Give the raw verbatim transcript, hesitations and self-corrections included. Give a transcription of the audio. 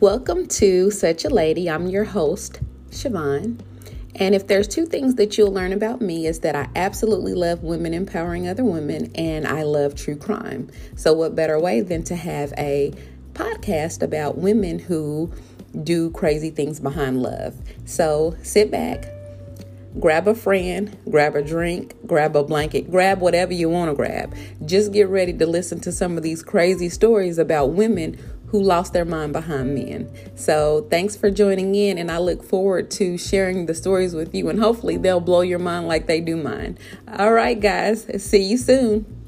Welcome to Such a Lady. I'm your host, Siobhan. And if there's two things that you'll learn about me is that I absolutely love women empowering other women, and I love true crime. So what better way than to have a podcast about women who do crazy things behind love. So sit back, grab a friend, grab a drink, grab a blanket, grab whatever you want to grab. Just get ready to listen to some of these crazy stories about women who lost their mind behind men. So thanks for joining in, and I look forward to sharing the stories with you, and hopefully they'll blow your mind like they do mine. All right, guys, see you soon.